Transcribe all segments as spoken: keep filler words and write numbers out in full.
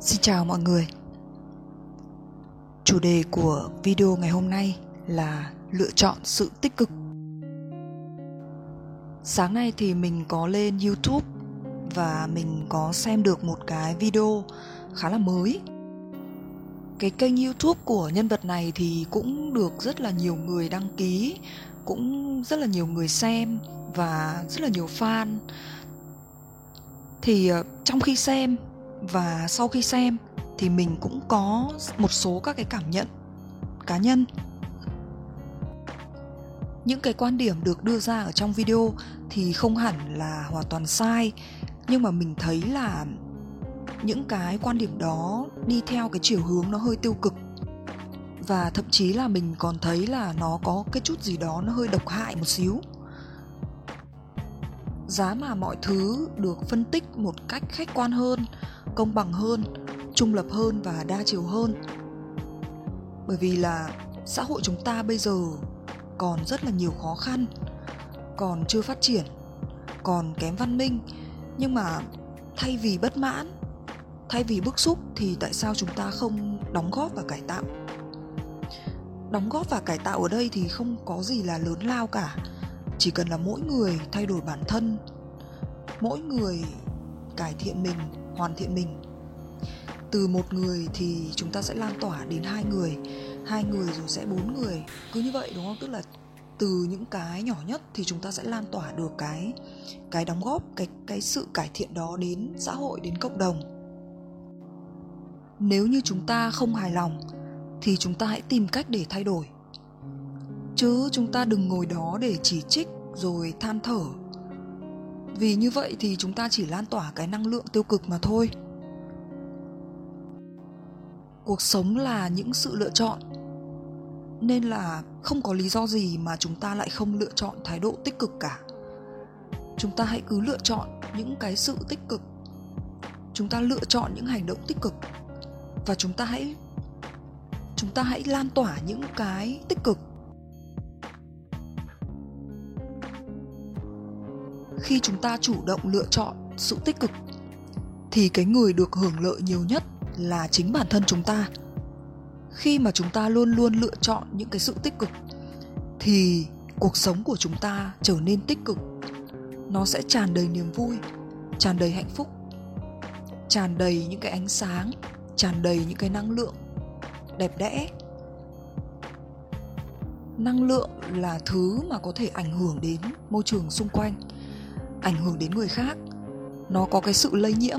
Xin chào mọi người. Chủ đề của video ngày hôm nay là lựa chọn sự tích cực. Sáng nay thì mình có lên YouTube và mình có xem được một cái video khá là mới. Cái kênh YouTube của nhân vật này thì cũng được rất là nhiều người đăng ký, cũng rất là nhiều người xem và rất là nhiều fan. Thì trong khi xem và sau khi xem thì mình cũng có một số các cái cảm nhận cá nhân. Những cái quan điểm được đưa ra ở trong video thì không hẳn là hoàn toàn sai, nhưng mà mình thấy là những cái quan điểm đó đi theo cái chiều hướng nó hơi tiêu cực. Và thậm chí là mình còn thấy là nó có cái chút gì đó nó hơi độc hại một xíu. Giá mà mọi thứ được phân tích một cách khách quan hơn, công bằng hơn, trung lập hơn và đa chiều hơn. Bởi vì là xã hội chúng ta bây giờ còn rất là nhiều khó khăn, còn chưa phát triển, còn kém văn minh. Nhưng mà thay vì bất mãn, thay vì bức xúc thì tại sao chúng ta không đóng góp và cải tạo? Đóng góp và cải tạo ở đây thì không có gì là lớn lao cả. Chỉ cần là mỗi người thay đổi bản thân, mỗi người cải thiện mình, hoàn thiện mình. Từ một người thì chúng ta sẽ lan tỏa đến hai người, hai người rồi sẽ bốn người, cứ như vậy đúng không? Tức là từ những cái nhỏ nhất thì chúng ta sẽ lan tỏa được cái, cái đóng góp, cái, cái sự cải thiện đó đến xã hội, đến cộng đồng. Nếu như chúng ta không hài lòng thì chúng ta hãy tìm cách để thay đổi. Chứ chúng ta đừng ngồi đó để chỉ trích rồi than thở. Vì như vậy thì chúng ta chỉ lan tỏa cái năng lượng tiêu cực mà thôi. Cuộc sống là những sự lựa chọn. Nên là không có lý do gì mà chúng ta lại không lựa chọn thái độ tích cực cả. Chúng ta hãy cứ lựa chọn những cái sự tích cực. Chúng ta lựa chọn những hành động tích cực. Và chúng ta hãy, chúng ta hãy lan tỏa những cái tích cực. Khi chúng ta chủ động lựa chọn sự tích cực thì cái người được hưởng lợi nhiều nhất là chính bản thân chúng ta. Khi mà chúng ta luôn luôn lựa chọn những cái sự tích cực thì cuộc sống của chúng ta trở nên tích cực. Nó sẽ tràn đầy niềm vui, tràn đầy hạnh phúc, tràn đầy những cái ánh sáng, tràn đầy những cái năng lượng đẹp đẽ. Năng lượng là thứ mà có thể ảnh hưởng đến môi trường xung quanh, ảnh hưởng đến người khác. Nó có cái sự lây nhiễm.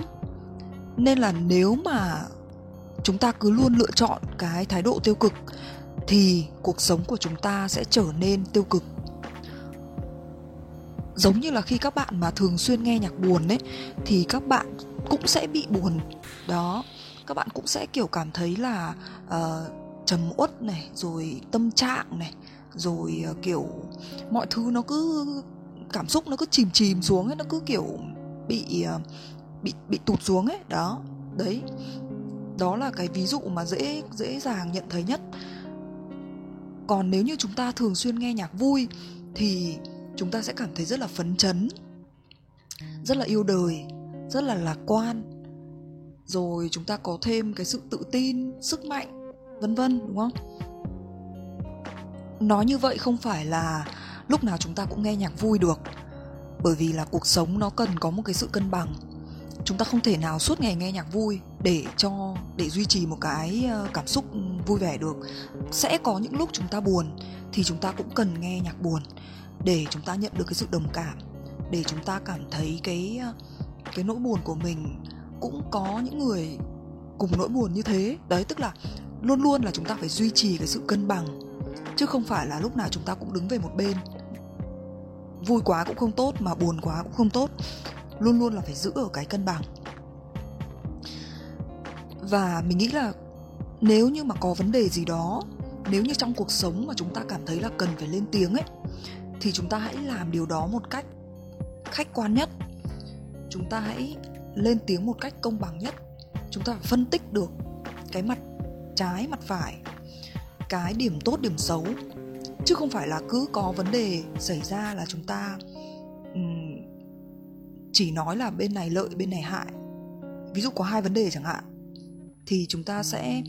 Nên là nếu mà chúng ta cứ luôn lựa chọn cái thái độ tiêu cực thì cuộc sống của chúng ta sẽ trở nên tiêu cực. Giống như là khi các bạn mà thường xuyên nghe nhạc buồn ấy thì các bạn cũng sẽ bị buồn. Đó, các bạn cũng sẽ kiểu cảm thấy là uh, trầm uất này, rồi tâm trạng này, rồi uh, kiểu mọi thứ nó cứ, cảm xúc nó cứ chìm chìm xuống ấy, nó cứ kiểu bị bị bị tụt xuống ấy, đó. Đấy. Đó là cái ví dụ mà dễ dễ dàng nhận thấy nhất. Còn nếu như chúng ta thường xuyên nghe nhạc vui thì chúng ta sẽ cảm thấy rất là phấn chấn, rất là yêu đời, rất là lạc quan. Rồi chúng ta có thêm cái sự tự tin, sức mạnh, vân vân, đúng không? Nói như vậy không phải là lúc nào chúng ta cũng nghe nhạc vui được. Bởi vì là cuộc sống nó cần có một cái sự cân bằng. Chúng ta không thể nào suốt ngày nghe nhạc vui Để cho để duy trì một cái cảm xúc vui vẻ được. Sẽ có những lúc chúng ta buồn thì chúng ta cũng cần nghe nhạc buồn để chúng ta nhận được cái sự đồng cảm, để chúng ta cảm thấy cái, cái nỗi buồn của mình. Cũng có những người cùng nỗi buồn như thế. Đấy, tức là luôn luôn là chúng ta phải duy trì cái sự cân bằng, chứ không phải là lúc nào chúng ta cũng đứng về một bên. Vui quá cũng không tốt mà buồn quá cũng không tốt. Luôn luôn là phải giữ ở cái cân bằng. Và mình nghĩ là nếu như mà có vấn đề gì đó, nếu như trong cuộc sống mà chúng ta cảm thấy là cần phải lên tiếng ấy, thì chúng ta hãy làm điều đó một cách khách quan nhất. Chúng ta hãy lên tiếng một cách công bằng nhất. Chúng ta phải phân tích được cái mặt trái, mặt phải, cái điểm tốt, điểm xấu. Chứ không phải là cứ có vấn đề xảy ra là chúng ta um, chỉ nói là bên này lợi, bên này hại. Ví dụ có hai vấn đề chẳng hạn, thì chúng ta sẽ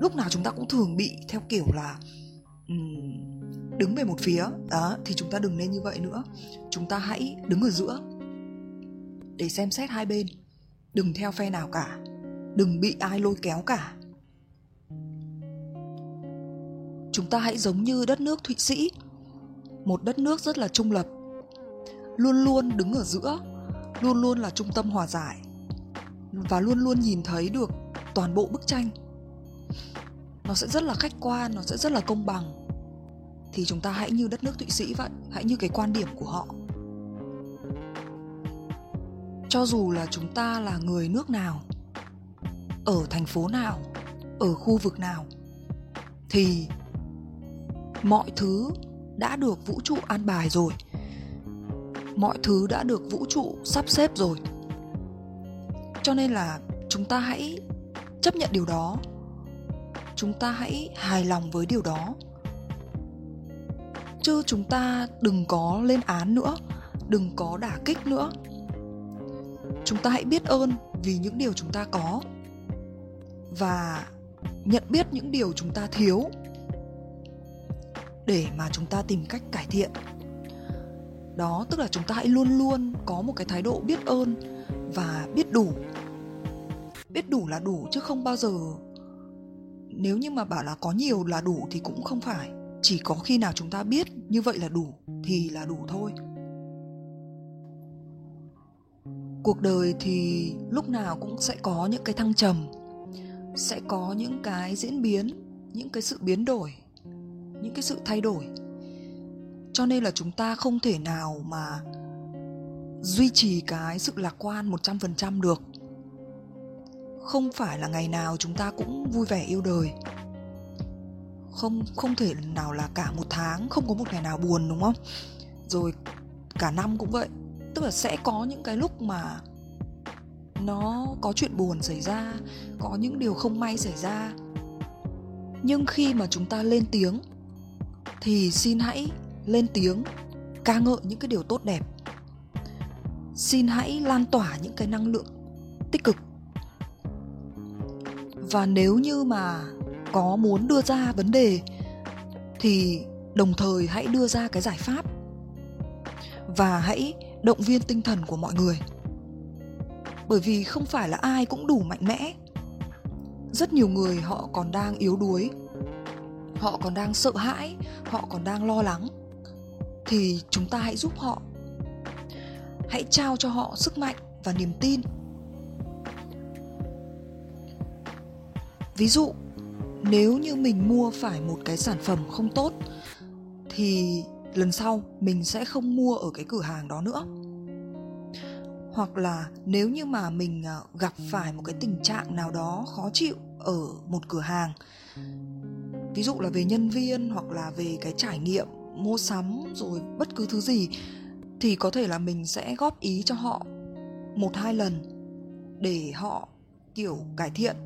lúc nào chúng ta cũng thường bị theo kiểu là um, đứng về một phía đó, thì chúng ta đừng nên như vậy nữa. Chúng ta hãy đứng ở giữa để xem xét hai bên, đừng theo phe nào cả, đừng bị ai lôi kéo cả. Chúng ta hãy giống như đất nước Thụy Sĩ, một đất nước rất là trung lập, luôn luôn đứng ở giữa, luôn luôn là trung tâm hòa giải và luôn luôn nhìn thấy được toàn bộ bức tranh. Nó sẽ rất là khách quan, nó sẽ rất là công bằng. Thì chúng ta hãy như đất nước Thụy Sĩ vậy, hãy như cái quan điểm của họ. Cho dù là chúng ta là người nước nào, ở thành phố nào, ở khu vực nào, thì mọi thứ đã được vũ trụ an bài rồi, mọi thứ đã được vũ trụ sắp xếp rồi. Cho nên là chúng ta hãy chấp nhận điều đó, chúng ta hãy hài lòng với điều đó, chứ chúng ta đừng có lên án nữa, đừng có đả kích nữa. Chúng ta hãy biết ơn vì những điều chúng ta có và nhận biết những điều chúng ta thiếu để mà chúng ta tìm cách cải thiện. Đó, tức là chúng ta hãy luôn luôn có một cái thái độ biết ơn và biết đủ. Biết đủ là đủ, chứ không bao giờ, nếu như mà bảo là có nhiều là đủ thì cũng không phải. Chỉ có khi nào chúng ta biết như vậy là đủ thì là đủ thôi. Cuộc đời thì lúc nào cũng sẽ có những cái thăng trầm, sẽ có những cái diễn biến, những cái sự biến đổi, những cái sự thay đổi. Cho nên là chúng ta không thể nào mà duy trì cái sự lạc quan một trăm phần trăm được. Không phải là ngày nào chúng ta cũng vui vẻ yêu đời. Không, không thể nào là cả một tháng không có một ngày nào buồn, đúng không? Rồi cả năm cũng vậy. Tức là sẽ có những cái lúc mà nó có chuyện buồn xảy ra, có những điều không may xảy ra. Nhưng khi mà chúng ta lên tiếng thì xin hãy lên tiếng ca ngợi những cái điều tốt đẹp. Xin hãy lan tỏa những cái năng lượng tích cực. Và nếu như mà có muốn đưa ra vấn đề thì đồng thời hãy đưa ra cái giải pháp và hãy động viên tinh thần của mọi người. Bởi vì không phải là ai cũng đủ mạnh mẽ. Rất nhiều người họ còn đang yếu đuối, họ còn đang sợ hãi, họ còn đang lo lắng. Thì chúng ta hãy giúp họ, hãy trao cho họ sức mạnh và niềm tin. Ví dụ, nếu như mình mua phải một cái sản phẩm không tốt thì lần sau mình sẽ không mua ở cái cửa hàng đó nữa. Hoặc là nếu như mà mình gặp phải một cái tình trạng nào đó khó chịu ở một cửa hàng, ví dụ là về nhân viên hoặc là về cái trải nghiệm mua sắm rồi bất cứ thứ gì, thì có thể là mình sẽ góp ý cho họ một hai lần để họ kiểu cải thiện.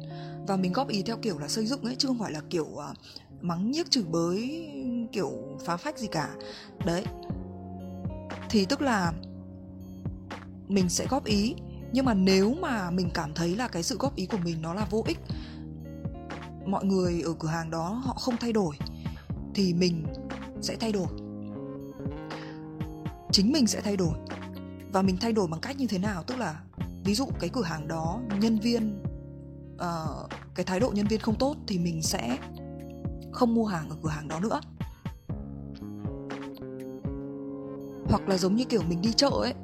Và mình góp ý theo kiểu là xây dựng ấy, chứ không phải là kiểu mắng nhiếc chửi bới, kiểu phá phách gì cả. Đấy, thì tức là mình sẽ góp ý. Nhưng mà nếu mà mình cảm thấy là cái sự góp ý của mình nó là vô ích, mọi người ở cửa hàng đó họ không thay đổi, thì mình sẽ thay đổi. Chính mình sẽ thay đổi. Và mình thay đổi bằng cách như thế nào? Tức là ví dụ cái cửa hàng đó nhân viên uh, cái thái độ nhân viên không tốt thì mình sẽ không mua hàng ở cửa hàng đó nữa. Hoặc là giống như kiểu mình đi chợ ấy,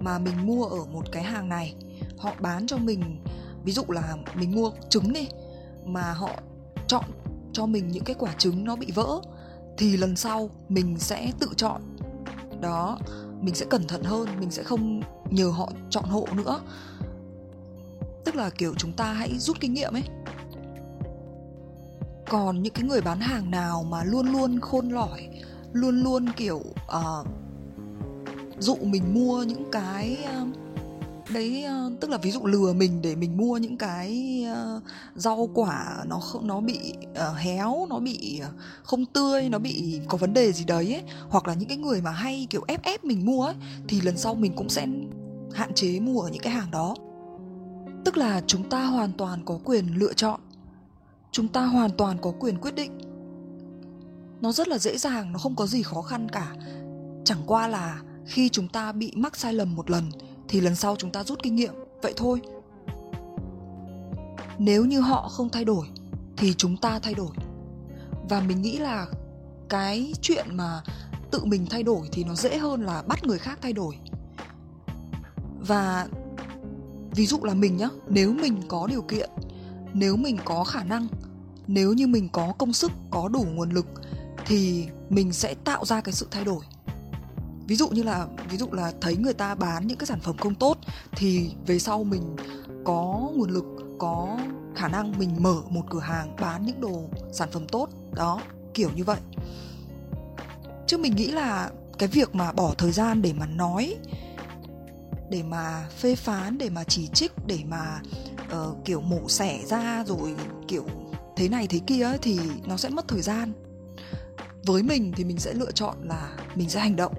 mà mình mua ở một cái hàng này, họ bán cho mình, ví dụ là mình mua trứng đi, mà họ chọn cho mình những cái quả trứng nó bị vỡ, thì lần sau mình sẽ tự chọn. Đó, mình sẽ cẩn thận hơn, mình sẽ không nhờ họ chọn hộ nữa. Tức là kiểu chúng ta hãy rút kinh nghiệm ấy. Còn những cái người bán hàng nào mà luôn luôn khôn lỏi, luôn luôn kiểu uh, dụ mình mua những cái uh, đấy, uh, tức là ví dụ lừa mình để mình mua những cái uh, rau quả nó nó bị uh, héo, nó bị uh, không tươi, nó bị có vấn đề gì đấy ấy. Hoặc là những cái người mà hay kiểu ép ép mình mua ấy, thì lần sau mình cũng sẽ hạn chế mua ở những cái hàng đó. Tức là chúng ta hoàn toàn có quyền lựa chọn Chúng ta hoàn toàn có quyền quyết định. Nó rất là dễ dàng, nó không có gì khó khăn cả. Chẳng qua là khi chúng ta bị mắc sai lầm một lần thì lần sau chúng ta rút kinh nghiệm, vậy thôi. Nếu như họ không thay đổi thì chúng ta thay đổi. Và mình nghĩ là cái chuyện mà tự mình thay đổi thì nó dễ hơn là bắt người khác thay đổi. Và ví dụ là mình nhá, nếu mình có điều kiện, nếu mình có khả năng, nếu như mình có công sức, có đủ nguồn lực thì mình sẽ tạo ra cái sự thay đổi. Ví dụ như là ví dụ là thấy người ta bán những cái sản phẩm không tốt thì về sau mình có nguồn lực, có khả năng, mình mở một cửa hàng bán những đồ sản phẩm tốt đó, kiểu như vậy. Chứ mình nghĩ là cái việc mà bỏ thời gian để mà nói, để mà phê phán, để mà chỉ trích, để mà uh, kiểu mổ xẻ ra rồi kiểu thế này thế kia ấy, thì nó sẽ mất thời gian. Với mình thì mình sẽ lựa chọn là mình sẽ hành động,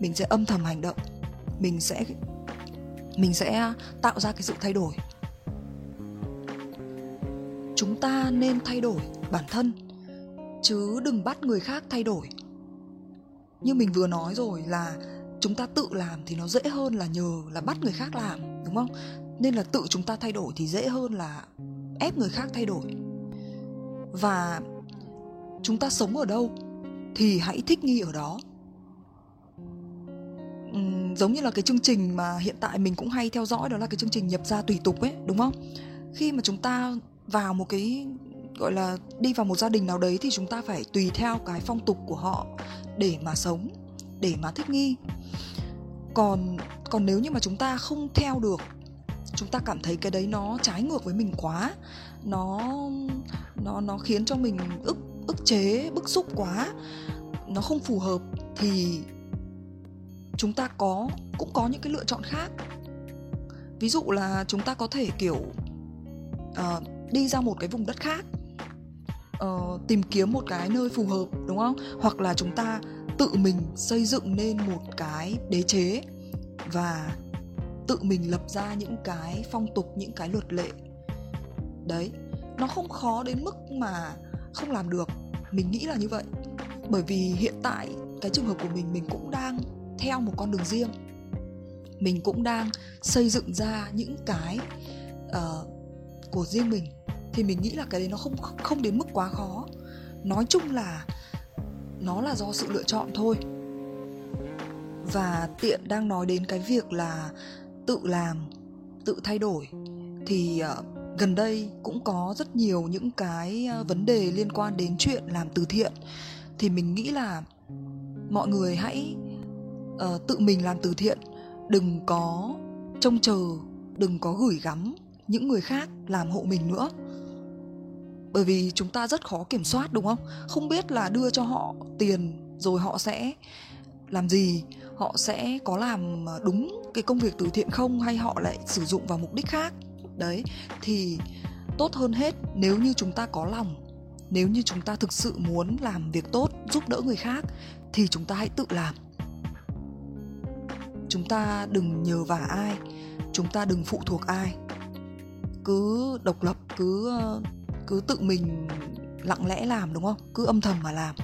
mình sẽ âm thầm hành động, mình sẽ mình sẽ tạo ra cái sự thay đổi. Chúng ta nên thay đổi bản thân chứ đừng bắt người khác thay đổi. Như mình vừa nói rồi là chúng ta tự làm thì nó dễ hơn là nhờ là bắt người khác làm, đúng không? Nên là tự chúng ta thay đổi thì dễ hơn là ép người khác thay đổi. Và chúng ta sống ở đâu thì hãy thích nghi ở đó. uhm, Giống như là cái chương trình mà hiện tại mình cũng hay theo dõi, đó là cái chương trình Nhập Gia Tùy Tục ấy, đúng không? Khi mà chúng ta vào một cái, gọi là đi vào một gia đình nào đấy thì chúng ta phải tùy theo cái phong tục của họ để mà sống, để mà thích nghi. Còn, còn nếu như mà chúng ta không theo được, chúng ta cảm thấy cái đấy nó trái ngược với mình quá, Nó nó nó khiến cho mình ức, ức chế, bức xúc quá, nó không phù hợp, thì chúng ta có cũng có những cái lựa chọn khác. Ví dụ là chúng ta có thể kiểu uh, đi ra một cái vùng đất khác, uh, tìm kiếm một cái nơi phù hợp, đúng không? Hoặc là chúng ta tự mình xây dựng nên một cái đế chế và tự mình lập ra những cái phong tục, những cái luật lệ. Đấy, nó không khó đến mức mà không làm được. Mình nghĩ là như vậy. Bởi vì hiện tại cái trường hợp của mình, mình cũng đang theo một con đường riêng, mình cũng đang xây dựng ra những cái uh, của riêng mình. Thì mình nghĩ là cái đấy nó không, không đến mức quá khó. Nói chung là nó là do sự lựa chọn thôi. Và tiện đang nói đến cái việc là tự làm, tự thay đổi, thì uh, gần đây cũng có rất nhiều những cái uh, vấn đề liên quan đến chuyện làm từ thiện. Thì mình nghĩ là mọi người hãy uh, tự mình làm từ thiện, đừng có trông chờ, đừng có gửi gắm những người khác làm hộ mình nữa. Bởi vì chúng ta rất khó kiểm soát, đúng không? Không biết là đưa cho họ tiền rồi họ sẽ làm gì, họ sẽ có làm đúng cái công việc từ thiện không, hay họ lại sử dụng vào mục đích khác. Đấy, thì tốt hơn hết nếu như chúng ta có lòng, nếu như chúng ta thực sự muốn làm việc tốt, giúp đỡ người khác, thì chúng ta hãy tự làm. Chúng ta đừng nhờ vả ai, chúng ta đừng phụ thuộc ai. Cứ độc lập, cứ... cứ tự mình lặng lẽ làm, đúng không? Cứ âm thầm mà làm.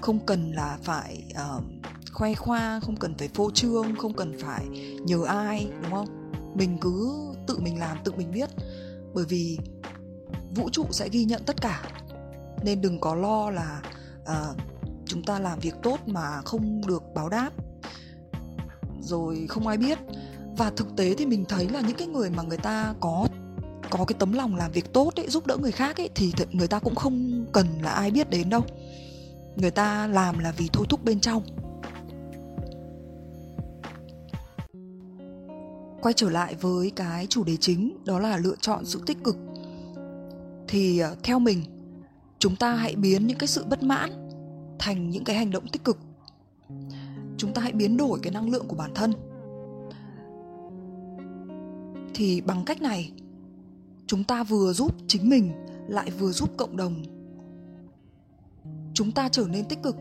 Không cần là phải uh, khoe khoang, không cần phải phô trương, không cần phải nhờ ai, đúng không? Mình cứ tự mình làm, tự mình biết. Bởi vì vũ trụ sẽ ghi nhận tất cả. Nên đừng có lo là uh, chúng ta làm việc tốt mà không được báo đáp, rồi không ai biết. Và thực tế thì mình thấy là những cái người mà người ta có có cái tấm lòng làm việc tốt ấy, giúp đỡ người khác ấy, thì người ta cũng không cần là ai biết đến đâu. Người ta làm là vì thôi thúc bên trong. Quay trở lại với cái chủ đề chính, đó là lựa chọn sự tích cực. Thì theo mình, chúng ta hãy biến những cái sự bất mãn thành những cái hành động tích cực. Chúng ta hãy biến đổi cái năng lượng của bản thân. Thì bằng cách này, chúng ta vừa giúp chính mình, lại vừa giúp cộng đồng. Chúng ta trở nên tích cực,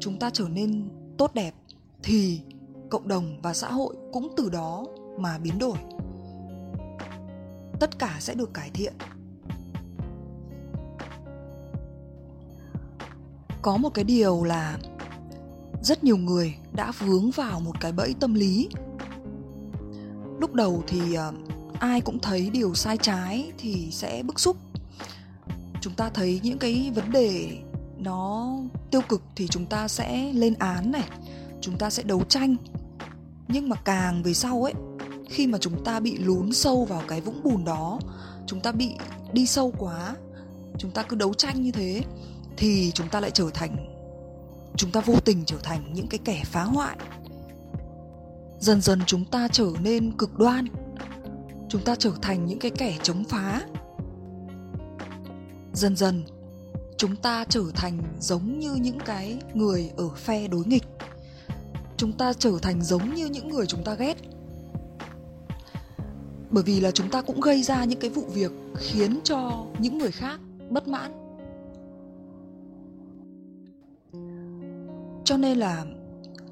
chúng ta trở nên tốt đẹp, thì cộng đồng và xã hội cũng từ đó mà biến đổi. Tất cả sẽ được cải thiện. có một cái điều là rất nhiều người đã vướng vào một cái bẫy tâm lý. Lúc đầu thì ai cũng thấy điều sai trái thì sẽ bức xúc. Chúng ta thấy những cái vấn đề nó tiêu cực thì chúng ta sẽ lên án này, chúng ta sẽ đấu tranh. Nhưng mà càng về sau ấy, khi mà chúng ta bị lún sâu vào cái vũng bùn đó, chúng ta bị đi sâu quá, chúng ta cứ đấu tranh như thế, thì chúng ta lại trở thành, chúng ta vô tình trở thành những cái kẻ phá hoại. Dần dần chúng ta trở nên cực đoan, chúng ta trở thành những cái kẻ chống phá. Dần dần chúng ta trở thành giống như những cái người ở phe đối nghịch. Chúng ta trở thành giống như những người chúng ta ghét. Bởi vì là chúng ta cũng gây ra những cái vụ việc khiến cho những người khác bất mãn. Cho nên là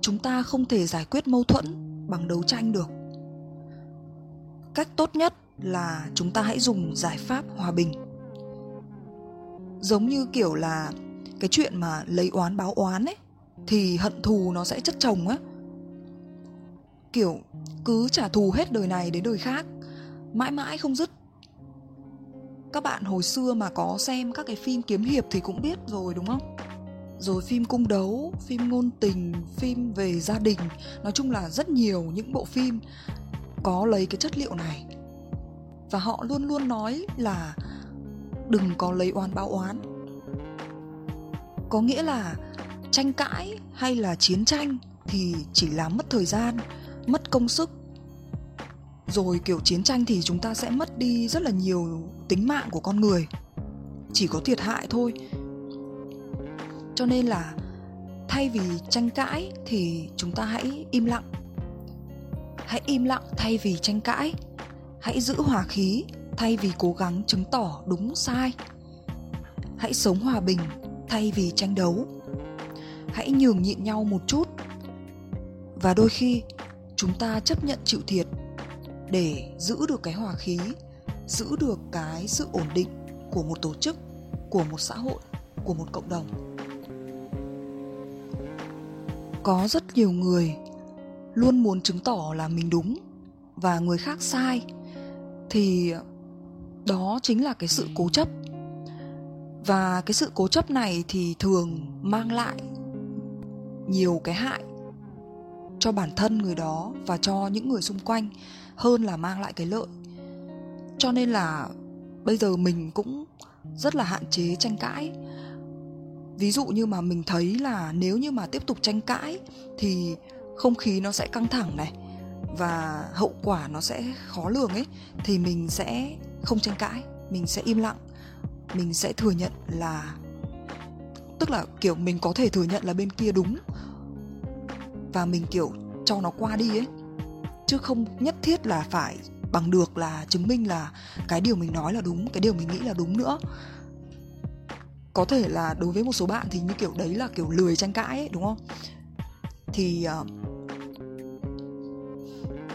chúng ta không thể giải quyết mâu thuẫn bằng đấu tranh được. Cách tốt nhất là chúng ta hãy dùng giải pháp hòa bình. Giống như kiểu là cái chuyện mà lấy oán báo oán ấy, thì hận thù nó sẽ chất chồng ấy. Kiểu cứ trả thù hết đời này đến đời khác, mãi mãi không dứt. Các bạn hồi xưa mà có xem các cái phim kiếm hiệp thì cũng biết rồi đúng không? Rồi phim cung đấu, phim ngôn tình, phim về gia đình. Nói chung là rất nhiều những bộ phim có lấy cái chất liệu này. Và họ luôn luôn nói là đừng có lấy oán báo oán. Có nghĩa là tranh cãi hay là chiến tranh thì chỉ làm mất thời gian, mất công sức. Rồi kiểu chiến tranh thì chúng ta sẽ mất đi rất là nhiều tính mạng của con người, chỉ có thiệt hại thôi. Cho nên là thay vì tranh cãi thì chúng ta hãy im lặng. Hãy im lặng thay vì tranh cãi. Hãy giữ hòa khí thay vì cố gắng chứng tỏ đúng sai. Hãy sống hòa bình thay vì tranh đấu. Hãy nhường nhịn nhau một chút. Và đôi khi chúng ta chấp nhận chịu thiệt để giữ được cái hòa khí, giữ được cái sự ổn định của một tổ chức, của một xã hội, của một cộng đồng. Có rất nhiều người luôn muốn chứng tỏ là mình đúng và người khác sai. Thì đó chính là cái sự cố chấp. Và cái sự cố chấp này thì thường mang lại nhiều cái hại cho bản thân người đó và cho những người xung quanh hơn là mang lại cái lợi. Cho nên là bây giờ mình cũng rất là hạn chế tranh cãi. Ví dụ như mà mình thấy là nếu như mà tiếp tục tranh cãi thì không khí nó sẽ căng thẳng này, và hậu quả nó sẽ khó lường ấy, thì mình sẽ không tranh cãi, mình sẽ im lặng. Mình sẽ thừa nhận là, tức là kiểu mình có thể thừa nhận là bên kia đúng, và mình kiểu cho nó qua đi ấy. Chứ không nhất thiết là phải bằng được là chứng minh là cái điều mình nói là đúng, cái điều mình nghĩ là đúng nữa. Có thể là đối với một số bạn thì như kiểu đấy là kiểu lười tranh cãi ấy, đúng không? Thì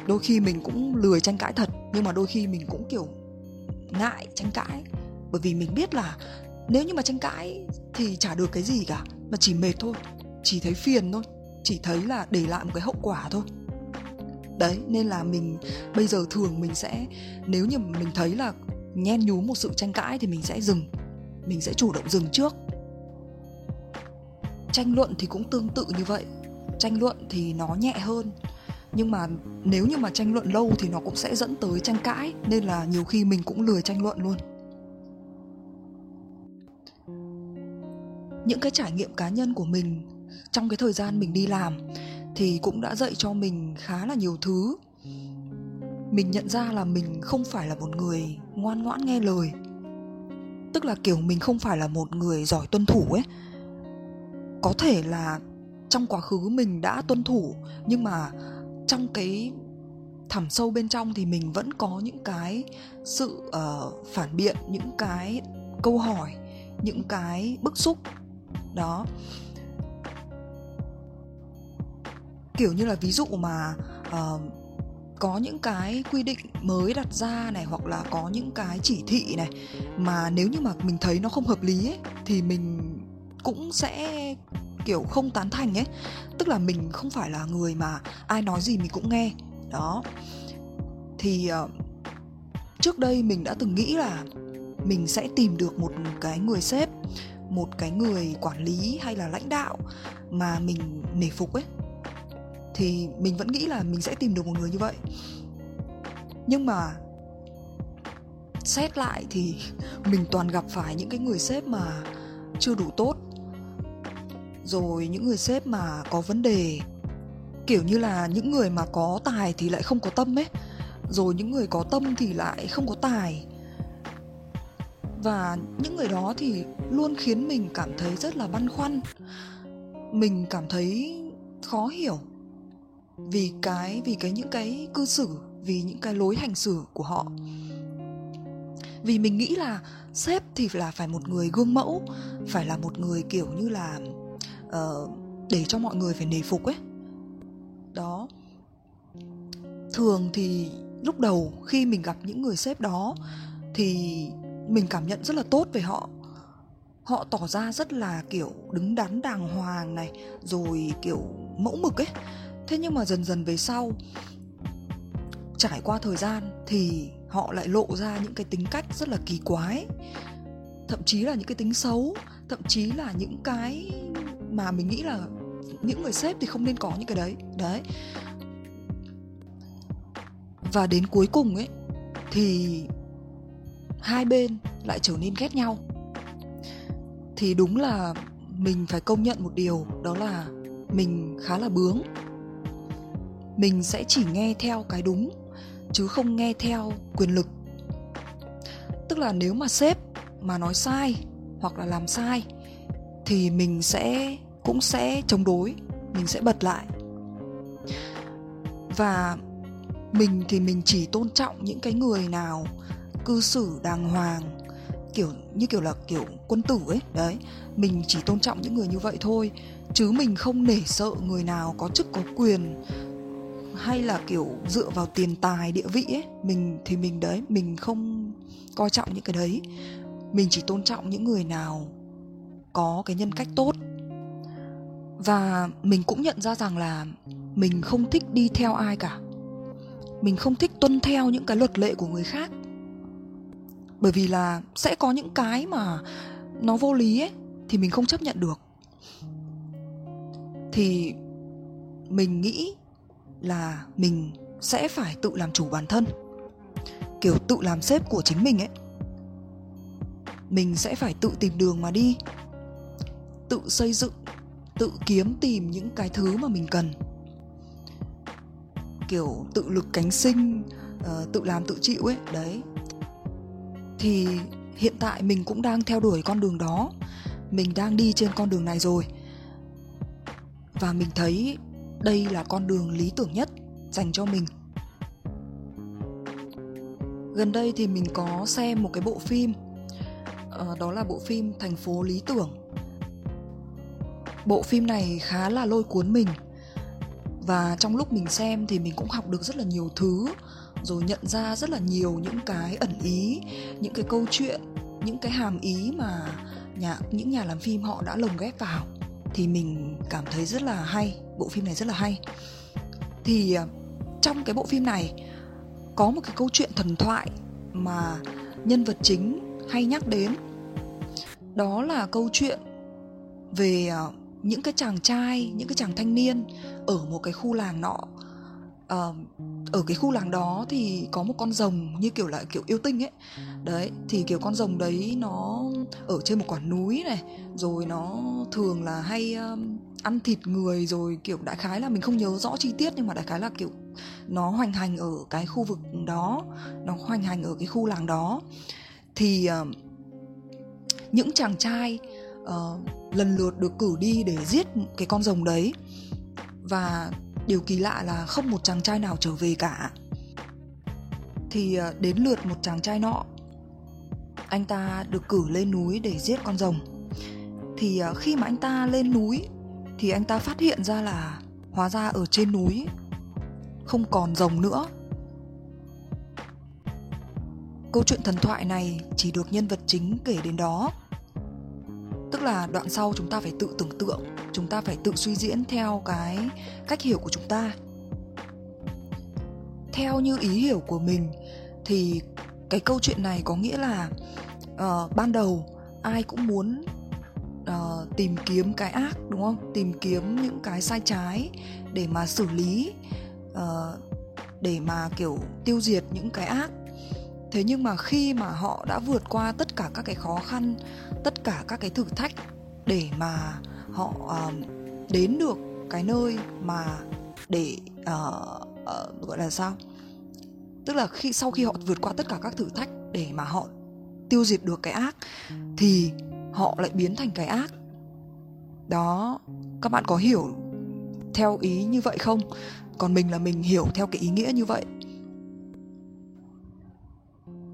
đôi khi mình cũng lười tranh cãi thật, nhưng mà đôi khi mình cũng kiểu ngại tranh cãi. Bởi vì mình biết là nếu như mà tranh cãi thì chả được cái gì cả, mà chỉ mệt thôi, chỉ thấy phiền thôi, chỉ thấy là để lại một cái hậu quả thôi. Đấy, nên là mình bây giờ thường mình sẽ, nếu như mình thấy là nhen nhúm một sự tranh cãi thì mình sẽ dừng. Mình sẽ chủ động dừng trước. Tranh luận thì cũng tương tự như vậy. Tranh luận thì nó nhẹ hơn, nhưng mà nếu như mà tranh luận lâu thì nó cũng sẽ dẫn tới tranh cãi. Nên là nhiều khi mình cũng lười tranh luận luôn. Những cái trải nghiệm cá nhân của mình trong cái thời gian mình đi làm thì cũng đã dạy cho mình khá là nhiều thứ. Mình nhận ra là mình không phải là một người ngoan ngoãn nghe lời. Tức là kiểu mình không phải là một người giỏi tuân thủ ấy. Có thể là trong quá khứ mình đã tuân thủ, nhưng mà trong cái thẳm sâu bên trong thì mình vẫn có những cái sự uh, phản biện, những cái câu hỏi, những cái bức xúc. Đó, kiểu như là ví dụ mà uh, có những cái quy định mới đặt ra này, hoặc là có những cái chỉ thị này mà nếu như mà mình thấy nó không hợp lý ấy, thì mình cũng sẽ kiểu không tán thành ấy. Tức là mình không phải là người mà ai nói gì mình cũng nghe. Đó. Thì uh, trước đây mình đã từng nghĩ là mình sẽ tìm được một cái người sếp, một cái người quản lý hay là lãnh đạo mà mình nể phục ấy. Thì mình vẫn nghĩ là mình sẽ tìm được một người như vậy. Nhưng mà xét lại thì mình toàn gặp phải những cái người sếp mà chưa đủ tốt, rồi những người sếp mà có vấn đề. Kiểu như là những người mà có tài thì lại không có tâm ấy, rồi những người có tâm thì lại không có tài. Và những người đó thì luôn khiến mình cảm thấy rất là băn khoăn. Mình cảm thấy khó hiểu vì cái vì cái những cái cư xử, vì những cái lối hành xử của họ. Vì mình nghĩ là sếp thì là phải một người gương mẫu, phải là một người kiểu như là uh, để cho mọi người phải nể phục ấy. Đó. Thường thì lúc đầu khi mình gặp những người sếp đó thì mình cảm nhận rất là tốt về họ. Họ tỏ ra rất là kiểu đứng đắn, đàng hoàng này, rồi kiểu mẫu mực ấy. Thế nhưng mà dần dần về sau, trải qua thời gian thì họ lại lộ ra những cái tính cách rất là kỳ quái. Thậm chí là những cái tính xấu, thậm chí là những cái mà mình nghĩ là những người sếp thì không nên có những cái đấy. Đấy. Và đến cuối cùng ấy thì hai bên lại trở nên ghét nhau. Thì đúng là mình phải công nhận một điều, đó là mình khá là bướng. Mình sẽ chỉ nghe theo cái đúng chứ không nghe theo quyền lực. Tức là nếu mà sếp mà nói sai hoặc là làm sai thì mình sẽ cũng sẽ chống đối, mình sẽ bật lại. Và mình thì mình chỉ tôn trọng những cái người nào cư xử đàng hoàng, kiểu như kiểu là kiểu quân tử ấy. Đấy, mình chỉ tôn trọng những người như vậy thôi, chứ mình không nể sợ người nào có chức có quyền hay là kiểu dựa vào tiền tài địa vị ấy. Mình thì mình đấy, mình không coi trọng những cái đấy. Mình chỉ tôn trọng những người nào có cái nhân cách tốt. Và mình cũng nhận ra rằng là mình không thích đi theo ai cả. Mình không thích tuân theo những cái luật lệ của người khác. Bởi vì là sẽ có những cái mà nó vô lý ấy, thì mình không chấp nhận được. Thì mình nghĩ là mình sẽ phải tự làm chủ bản thân, kiểu tự làm sếp của chính mình ấy. Mình sẽ phải tự tìm đường mà đi, tự xây dựng, tự kiếm tìm những cái thứ mà mình cần, kiểu tự lực cánh sinh, tự làm tự chịu ấy. Đấy. Thì hiện tại mình cũng đang theo đuổi con đường đó. Mình đang đi trên con đường này rồi. Và mình thấy đây là con đường lý tưởng nhất dành cho mình. Gần đây thì mình có xem một cái bộ phim, đó là bộ phim Thành phố Lý Tưởng. Bộ phim này khá là lôi cuốn mình. Và trong lúc mình xem thì mình cũng học được rất là nhiều thứ, rồi nhận ra rất là nhiều những cái ẩn ý, những cái câu chuyện, những cái hàm ý mà nhà, những nhà làm phim họ đã lồng ghép vào. Thì mình cảm thấy rất là hay, bộ phim này rất là hay. Thì trong cái bộ phim này có một cái câu chuyện thần thoại mà nhân vật chính hay nhắc đến. Đó là câu chuyện về những cái chàng trai, những cái chàng thanh niên ở một cái khu làng nọ. À, ở cái khu làng đó thì có một con rồng như kiểu là kiểu yêu tinh ấy. Đấy, thì kiểu con rồng đấy nó ở trên một quả núi này, rồi nó thường là hay um, ăn thịt người, rồi kiểu đại khái là mình không nhớ rõ chi tiết, nhưng mà đại khái là kiểu nó hoành hành ở cái khu vực đó, nó hoành hành ở cái khu làng đó. Thì uh, những chàng trai uh, lần lượt được cử đi để giết cái con rồng đấy. Và điều kỳ lạ là không một chàng trai nào trở về cả. Thì đến lượt một chàng trai nọ, anh ta được cử lên núi để giết con rồng. Thì khi mà anh ta lên núi thì anh ta phát hiện ra là hóa ra ở trên núi không còn rồng nữa. Câu chuyện thần thoại này chỉ được nhân vật chính kể đến đó. Tức là đoạn sau chúng ta phải tự tưởng tượng, chúng ta phải tự suy diễn theo cái cách hiểu của chúng ta, theo như ý hiểu của mình. Thì cái câu chuyện này có nghĩa là uh, ban đầu ai cũng muốn uh, tìm kiếm cái ác, đúng không? Tìm kiếm những cái sai trái để mà xử lý, uh, để mà kiểu tiêu diệt những cái ác. Thế nhưng mà khi mà họ đã vượt qua tất cả các cái khó khăn, tất cả các cái thử thách để mà họ uh, đến được cái nơi mà để uh, uh, gọi là sao? Tức là khi sau khi họ vượt qua tất cả các thử thách để mà họ tiêu diệt được cái ác thì họ lại biến thành cái ác. Đó, các bạn có hiểu theo ý như vậy không? Còn mình là mình hiểu theo cái ý nghĩa như vậy.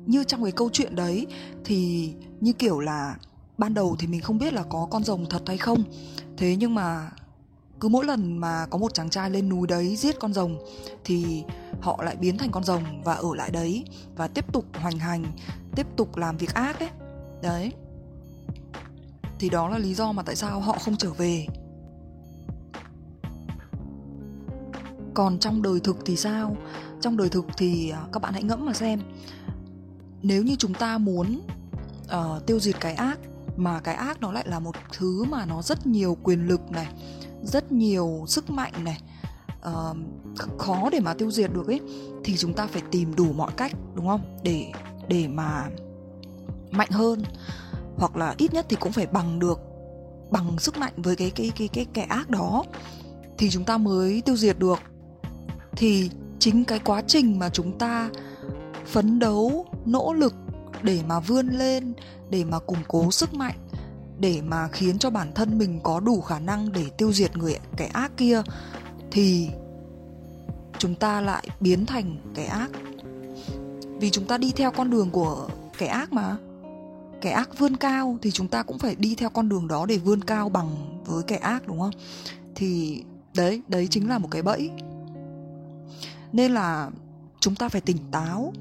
Như trong cái câu chuyện đấy thì như kiểu là ban đầu thì mình không biết là có con rồng thật hay không. Thế nhưng mà cứ mỗi lần mà có một chàng trai lên núi đấy giết con rồng thì họ lại biến thành con rồng và ở lại đấy và tiếp tục hoành hành, tiếp tục làm việc ác ấy. Đấy. Thì đó là lý do mà tại sao họ không trở về. Còn trong đời thực thì sao? Trong đời thực thì các bạn hãy ngẫm mà xem. Nếu như chúng ta muốn uh, tiêu diệt cái ác, mà cái ác nó lại là một thứ mà nó rất nhiều quyền lực này, rất nhiều sức mạnh này, uh, khó để mà tiêu diệt được ấy, thì chúng ta phải tìm đủ mọi cách, đúng không? Để, để mà mạnh hơn, hoặc là ít nhất thì cũng phải bằng được, bằng sức mạnh với cái, cái, cái, cái, cái ác đó thì chúng ta mới tiêu diệt được. Thì chính cái quá trình mà chúng ta phấn đấu, nỗ lực để mà vươn lên, để mà củng cố sức mạnh, để mà khiến cho bản thân mình có đủ khả năng để tiêu diệt người cái ác kia, thì chúng ta lại biến thành cái ác. Vì chúng ta đi theo con đường của cái ác mà. Cái ác vươn cao thì chúng ta cũng phải đi theo con đường đó để vươn cao bằng với cái ác, đúng không? Thì đấy, đấy chính là một cái bẫy. Nên là chúng ta phải tỉnh táo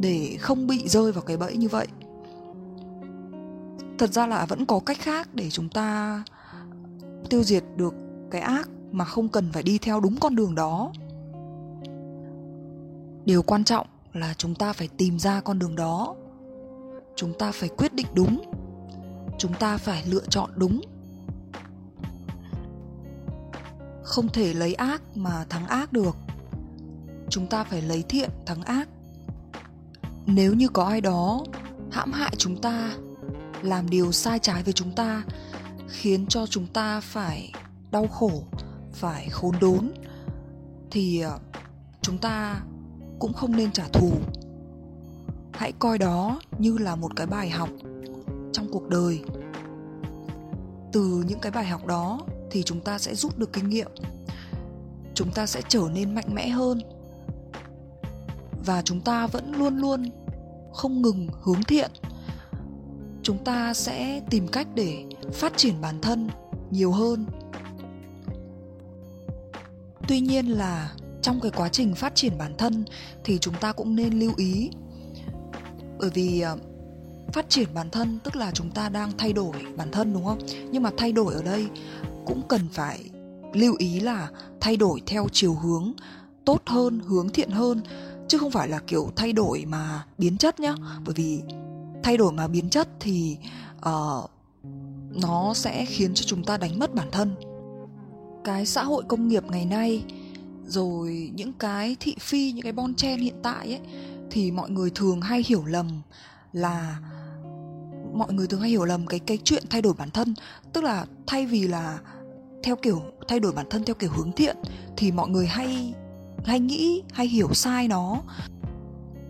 để không bị rơi vào cái bẫy như vậy. Thật ra là vẫn có cách khác để chúng ta tiêu diệt được cái ác mà không cần phải đi theo đúng con đường đó. Điều quan trọng là chúng ta phải tìm ra con đường đó. Chúng ta phải quyết định đúng. Chúng ta phải lựa chọn đúng. Không thể lấy ác mà thắng ác được. Chúng ta phải lấy thiện thắng ác. Nếu như có ai đó hãm hại chúng ta, làm điều sai trái với chúng ta, khiến cho chúng ta phải đau khổ, phải khốn đốn, thì chúng ta cũng không nên trả thù. Hãy coi đó như là một cái bài học trong cuộc đời. Từ những cái bài học đó thì chúng ta sẽ rút được kinh nghiệm. Chúng ta sẽ trở nên mạnh mẽ hơn. Và chúng ta vẫn luôn luôn không ngừng hướng thiện. Chúng ta sẽ tìm cách để phát triển bản thân nhiều hơn. Tuy nhiên là trong cái quá trình phát triển bản thân thì chúng ta cũng nên lưu ý. Bởi vì phát triển bản thân tức là chúng ta đang thay đổi bản thân, đúng không? Nhưng mà thay đổi ở đây cũng cần phải lưu ý là thay đổi theo chiều hướng tốt hơn, hướng thiện hơn, chứ không phải là kiểu thay đổi mà biến chất nhá. Bởi vì thay đổi mà biến chất thì uh, nó sẽ khiến cho chúng ta đánh mất bản thân. Cái xã hội công nghiệp ngày nay, rồi những cái thị phi, những cái bon chen hiện tại ấy, thì mọi người thường hay hiểu lầm là mọi người thường hay hiểu lầm cái, cái chuyện thay đổi bản thân. Tức là thay vì là theo kiểu thay đổi bản thân theo kiểu hướng thiện thì mọi người hay hay nghĩ, hay hiểu sai nó.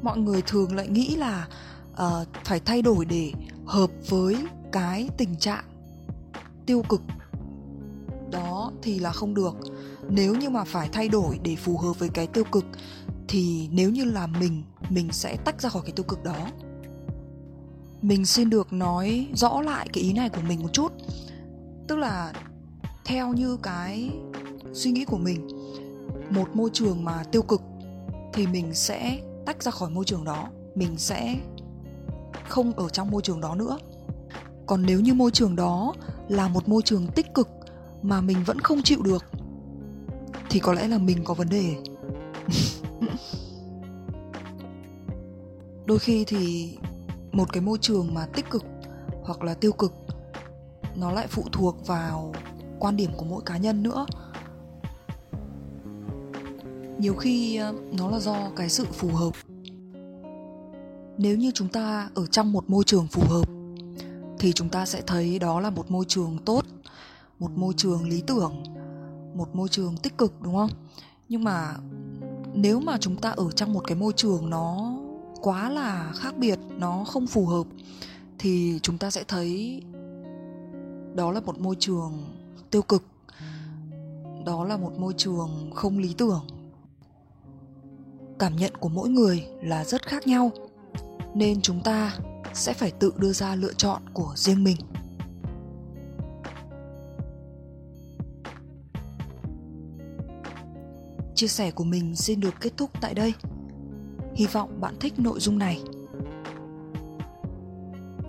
Mọi người thường lại nghĩ là uh, phải thay đổi để hợp với cái tình trạng tiêu cực. Đó thì là không được. Nếu như mà phải thay đổi để phù hợp với cái tiêu cực thì nếu như là mình, mình sẽ tách ra khỏi cái tiêu cực đó. Mình xin được nói rõ lại cái ý này của mình một chút. Tức là theo như cái suy nghĩ của mình, một môi trường mà tiêu cực thì mình sẽ tách ra khỏi môi trường đó. Mình sẽ không ở trong môi trường đó nữa. Còn nếu như môi trường đó là một môi trường tích cực mà mình vẫn không chịu được thì có lẽ là mình có vấn đề. Đôi khi thì một cái môi trường mà tích cực hoặc là tiêu cực nó lại phụ thuộc vào quan điểm của mỗi cá nhân nữa. Nhiều khi nó là do cái sự phù hợp. Nếu như chúng ta ở trong một môi trường phù hợp thì chúng ta sẽ thấy đó là một môi trường tốt, một môi trường lý tưởng, một môi trường tích cực, đúng không? Nhưng mà nếu mà chúng ta ở trong một cái môi trường nó quá là khác biệt, nó không phù hợp, thì chúng ta sẽ thấy đó là một môi trường tiêu cực, đó là một môi trường không lý tưởng. Cảm nhận của mỗi người là rất khác nhau, nên chúng ta sẽ phải tự đưa ra lựa chọn của riêng mình. Chia sẻ của mình xin được kết thúc tại đây. Hy vọng bạn thích nội dung này.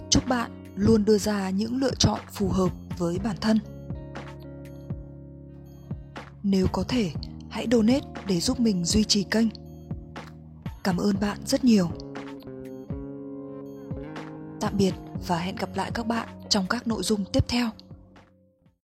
Chúc bạn luôn đưa ra những lựa chọn phù hợp với bản thân. Nếu có thể, hãy donate để giúp mình duy trì kênh. Cảm ơn bạn rất nhiều. Tạm biệt và hẹn gặp lại các bạn trong các nội dung tiếp theo.